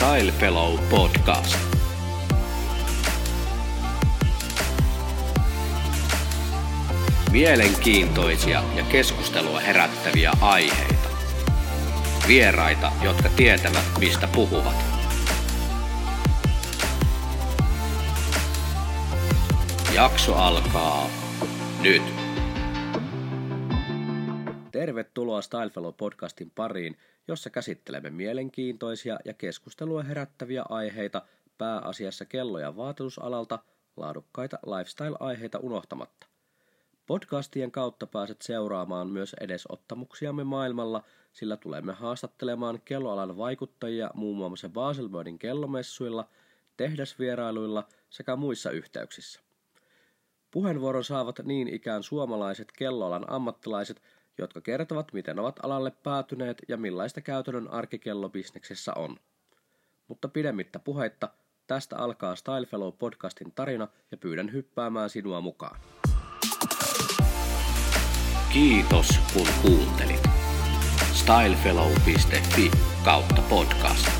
Stylefellow podcast. Mielenkiintoisia ja keskustelua herättäviä aiheita. Vieraita, jotka tietävät, mistä puhuvat. Jakso alkaa nyt. Tervetuloa Stylefellow-podcastin pariin, jossa käsittelemme mielenkiintoisia ja keskustelua herättäviä aiheita pääasiassa kello- ja vaatetusalalta, laadukkaita lifestyle-aiheita unohtamatta. Podcastien kautta pääset seuraamaan myös edesottamuksiamme maailmalla, sillä tulemme haastattelemaan kelloalan vaikuttajia muun muassa Baselworldin kellomessuilla, tehdasvierailuilla sekä muissa yhteyksissä. Puheenvuoron saavat niin ikään suomalaiset kelloalan ammattilaiset, jotka kertovat, miten ovat alalle päätyneet ja millaista käytännön arkikellobisneksessä on. Mutta pidemmittä puheitta, tästä alkaa Stylefellow-podcastin tarina ja pyydän hyppäämään sinua mukaan. Kiitos kun kuuntelit. Stylefellow.fi/podcast